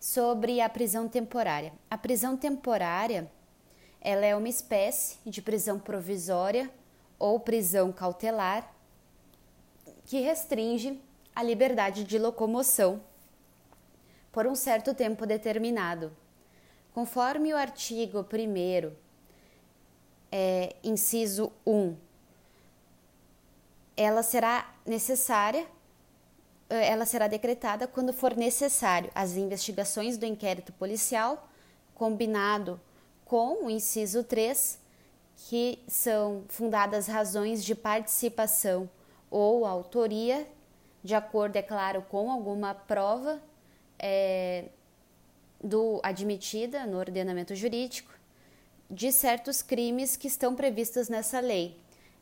sobre a prisão temporária. A prisão temporária, ela é uma espécie de prisão provisória ou prisão cautelar que restringe a liberdade de locomoção por um certo tempo determinado. Conforme o artigo 1º, inciso 1, ela será decretada quando for necessário às investigações do inquérito policial, combinado com o inciso 3, que são fundadas razões de participação ou autoria, de acordo, é claro, com alguma prova admitida no ordenamento jurídico, de certos crimes que estão previstos nessa lei.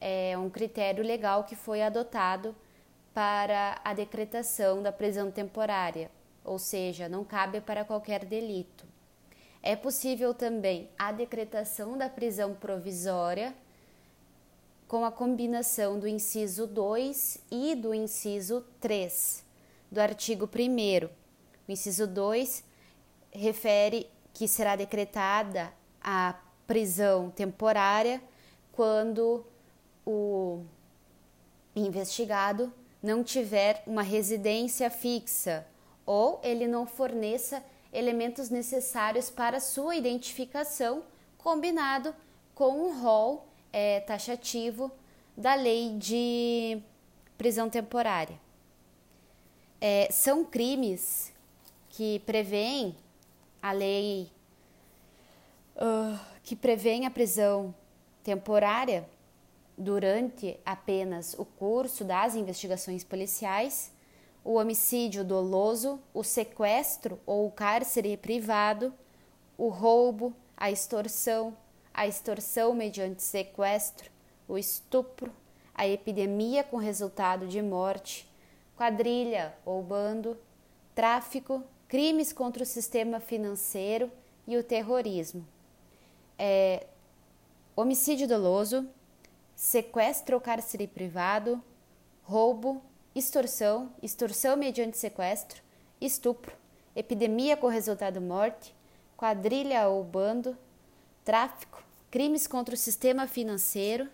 É um critério legal que foi adotado para a decretação da prisão temporária, ou seja, não cabe para qualquer delito. É possível também a decretação da prisão provisória com a combinação do inciso 2 e do inciso 3 do artigo 1º. O inciso 2 refere que será decretada a prisão temporária quando o investigado não tiver uma residência fixa ou ele não forneça elementos necessários para sua identificação, combinado com um rol taxativo da lei de prisão temporária. São crimes que prevêem a lei que prevêem a prisão temporária durante apenas o curso das investigações policiais, o homicídio doloso, o sequestro ou o cárcere privado, o roubo, a extorsão mediante sequestro, o estupro, a epidemia com resultado de morte, quadrilha ou bando, tráfico, crimes contra o sistema financeiro e o terrorismo. Homicídio doloso, sequestro ou cárcere privado, roubo, extorsão, extorsão mediante sequestro, estupro, epidemia com resultado morte, quadrilha ou bando, tráfico, crimes contra o sistema financeiro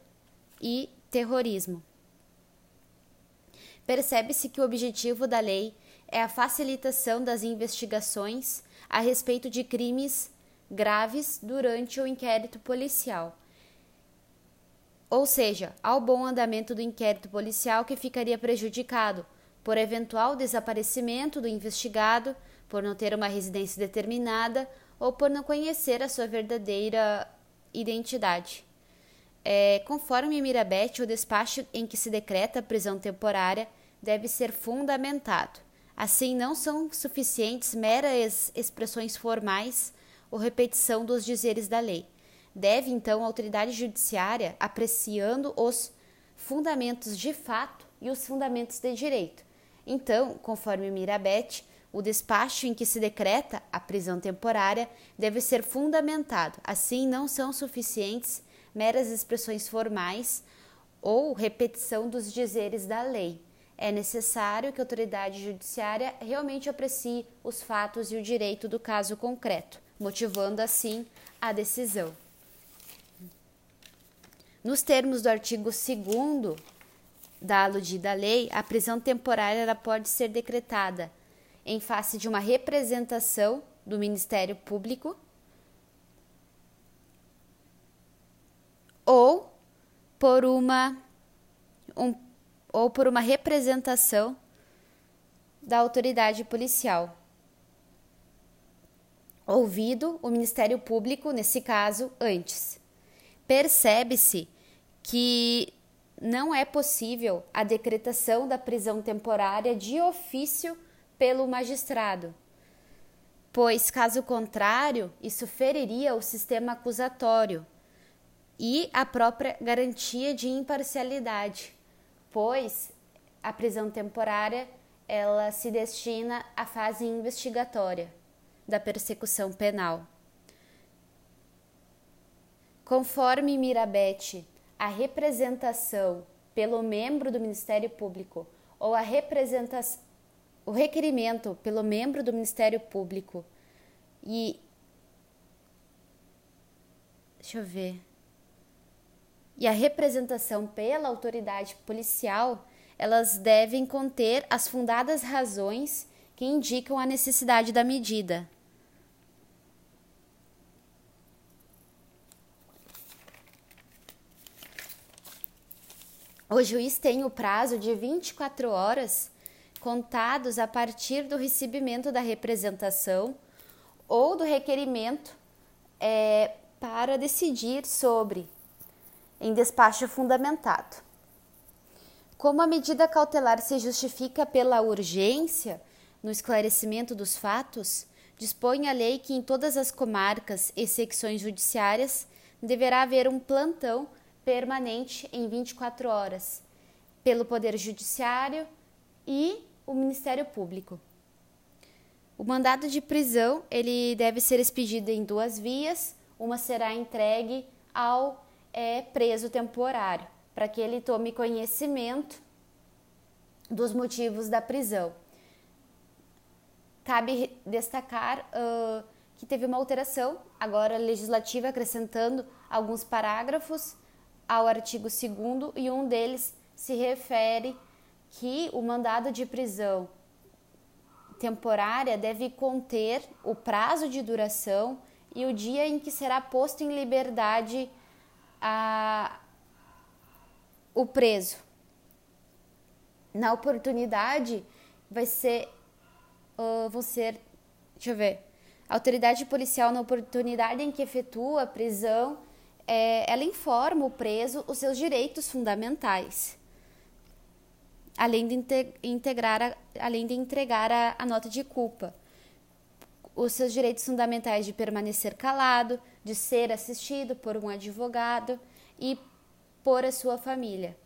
e terrorismo. Percebe-se que o objetivo da lei é a facilitação das investigações a respeito de crimes graves durante o inquérito policial. Ou seja, ao bom andamento do inquérito policial que ficaria prejudicado por eventual desaparecimento do investigado, por não ter uma residência determinada ou por não conhecer a sua verdadeira identidade. Conforme Mirabete, o despacho em que se decreta a prisão temporária deve ser fundamentado. Assim, não são suficientes meras expressões formais ou repetição dos dizeres da lei. Deve, então, a autoridade judiciária, apreciando os fundamentos de fato e os fundamentos de direito. Então, conforme Mirabete, o despacho em que se decreta a prisão temporária deve ser fundamentado. Assim, não são suficientes meras expressões formais ou repetição dos dizeres da lei. É necessário que a autoridade judiciária realmente aprecie os fatos e o direito do caso concreto, motivando, assim, a decisão. Nos termos do artigo 2º da aludida lei, a prisão temporária ela pode ser decretada em face de uma representação do Ministério Público ou por uma representação da autoridade policial. Ouvido o Ministério Público, nesse caso, antes. Percebe-se que não é possível a decretação da prisão temporária de ofício pelo magistrado, pois, caso contrário, isso feriria o sistema acusatório e a própria garantia de imparcialidade, pois a prisão temporária ela se destina à fase investigatória da persecução penal. Conforme Mirabete, a representação pelo membro do Ministério Público ou a representação o requerimento pelo membro do Ministério Público e... Deixa eu ver. E a representação pela autoridade policial, elas devem conter as fundadas razões que indicam a necessidade da medida. O juiz tem o prazo de 24 horas contados a partir do recebimento da representação ou do requerimento para decidir sobre em despacho fundamentado. Como a medida cautelar se justifica pela urgência no esclarecimento dos fatos, dispõe a lei que em todas as comarcas e secções judiciárias deverá haver um plantão permanente em 24 horas, pelo Poder Judiciário e o Ministério Público. O mandado de prisão ele deve ser expedido em duas vias, uma será entregue ao preso temporário, para que ele tome conhecimento dos motivos da prisão. Cabe destacar que teve uma alteração, agora legislativa, acrescentando alguns parágrafos ao artigo 2º, e um deles se refere que o mandado de prisão temporária deve conter o prazo de duração e o dia em que será posto em liberdade o preso. Na oportunidade, a autoridade policial, na oportunidade em que efetua a prisão, ela informa o preso os seus direitos fundamentais, além de entregar a nota de culpa, os seus direitos fundamentais de permanecer calado, de ser assistido por um advogado e por a sua família.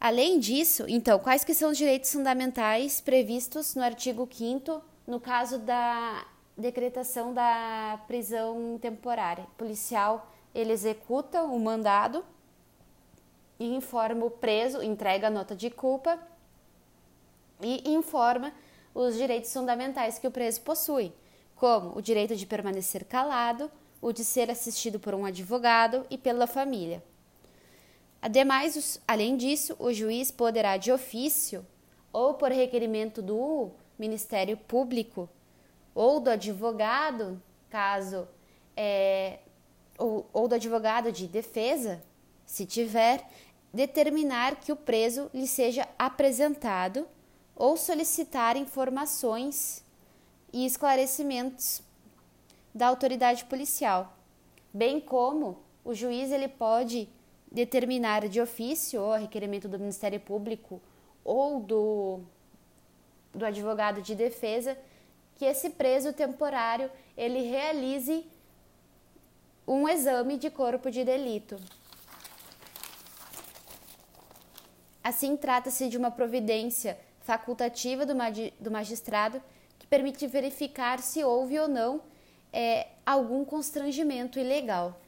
Além disso, então, quais que são os direitos fundamentais previstos no artigo 5º, no caso da decretação da prisão temporária? O policial, ele executa o mandado e informa o preso, entrega a nota de culpa e informa os direitos fundamentais que o preso possui, como o direito de permanecer calado, o de ser assistido por um advogado e pela família. Ademais, além disso, o juiz poderá, de ofício ou por requerimento do Ministério Público, ou do advogado, caso ou do advogado de defesa, se tiver, determinar que o preso lhe seja apresentado ou solicitar informações e esclarecimentos da autoridade policial, bem como o juiz ele pode determinar de ofício ou a requerimento do Ministério Público ou do advogado de defesa que esse preso temporário, ele realize um exame de corpo de delito. Assim, trata-se de uma providência facultativa do magistrado que permite verificar se houve ou não algum constrangimento ilegal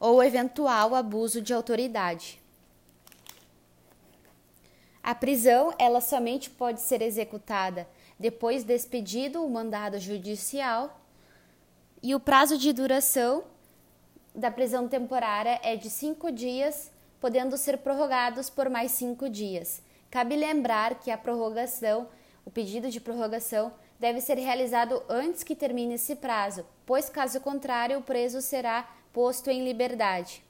ou eventual abuso de autoridade. A prisão, ela somente pode ser executada depois de expedido o mandado judicial, e o prazo de duração da prisão temporária é de 5 dias, podendo ser prorrogados por mais 5 dias. Cabe lembrar que o pedido de prorrogação deve ser realizado antes que termine esse prazo, pois caso contrário o preso será posto em liberdade.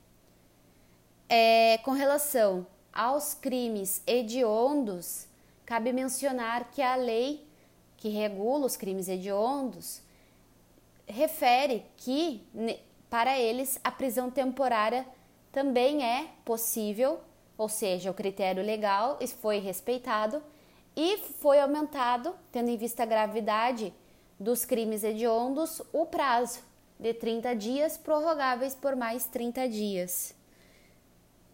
Com relação aos crimes hediondos, cabe mencionar que a lei que regula os crimes hediondos refere que, para eles, a prisão temporária também é possível, ou seja, o critério legal foi respeitado e foi aumentado, tendo em vista a gravidade dos crimes hediondos, o prazo de 30 dias, prorrogáveis por mais 30 dias.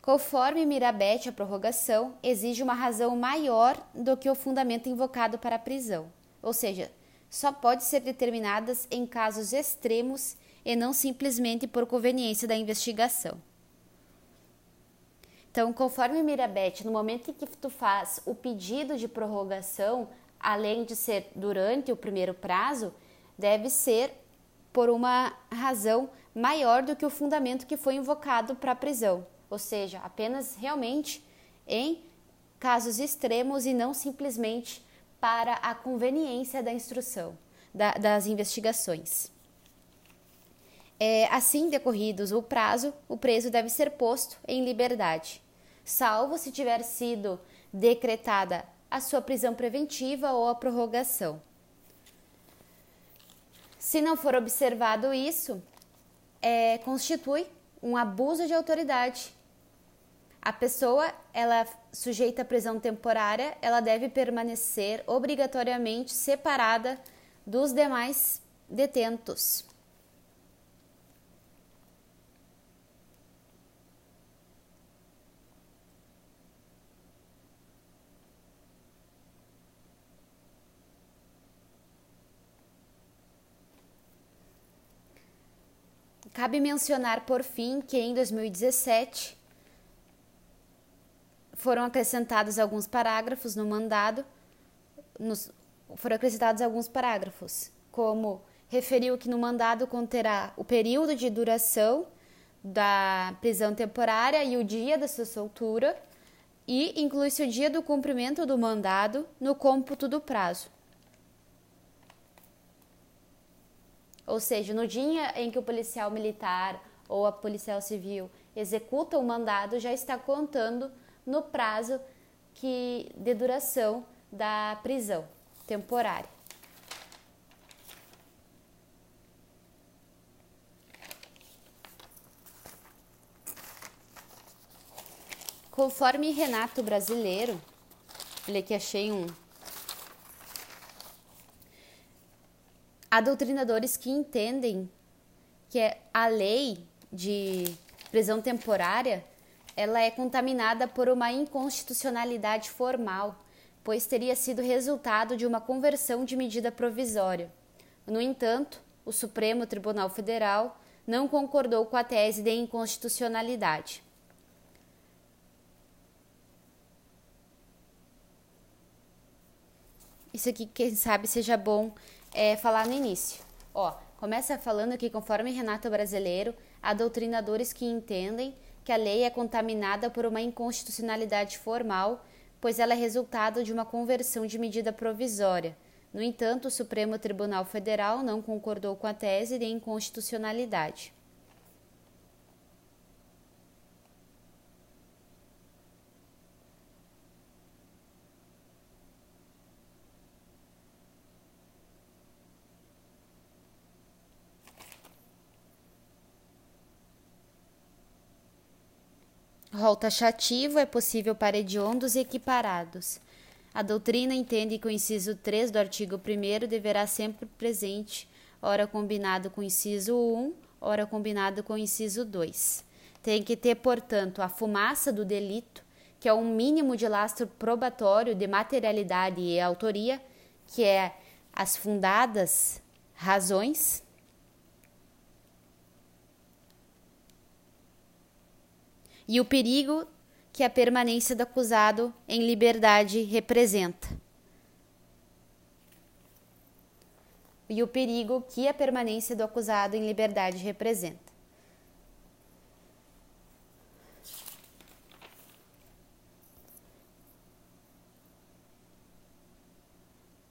Conforme Mirabete, a prorrogação exige uma razão maior do que o fundamento invocado para a prisão, ou seja, só pode ser determinadas em casos extremos e não simplesmente por conveniência da investigação. Então, conforme Mirabete, no momento em que tu faz o pedido de prorrogação, além de ser durante o primeiro prazo, deve ser por uma razão maior do que o fundamento que foi invocado para a prisão. Ou seja, apenas realmente em casos extremos e não simplesmente para a conveniência da instrução, das investigações. Assim decorridos o prazo, o preso deve ser posto em liberdade, salvo se tiver sido decretada a sua prisão preventiva ou a prorrogação. Se não for observado isso, constitui um abuso de autoridade. A pessoa, ela sujeita à prisão temporária, ela deve permanecer obrigatoriamente separada dos demais detentos. Cabe mencionar, por fim, que em 2017 foram acrescentados alguns parágrafos no mandado, como referiu que no mandado conterá o período de duração da prisão temporária e o dia da sua soltura, e inclui-se o dia do cumprimento do mandado no cômputo do prazo. Ou seja, no dia em que o policial militar ou a policial civil executa o mandado, já está contando no prazo de duração da prisão temporária. Conforme Renato Brasileiro, olha aqui, achei um... Há doutrinadores que entendem que a lei de prisão temporária ela é contaminada por uma inconstitucionalidade formal, pois teria sido resultado de uma conversão de medida provisória. No entanto, o Supremo Tribunal Federal não concordou com a tese de inconstitucionalidade. Isso aqui, quem sabe, seja bom... falar no início. Começa falando que, conforme Renato Brasileiro, há doutrinadores que entendem que a lei é contaminada por uma inconstitucionalidade formal, pois ela é resultado de uma conversão de medida provisória. No entanto, o Supremo Tribunal Federal não concordou com a tese de inconstitucionalidade. Rol taxativo é possível para hediondos e equiparados. A doutrina entende que o inciso 3 do artigo 1º deverá sempre presente, ora combinado com o inciso 1, ora combinado com o inciso 2. Tem que ter, portanto, a fumaça do delito, que é um mínimo de lastro probatório de materialidade e autoria, que é as fundadas razões... e o perigo que a permanência do acusado em liberdade representa.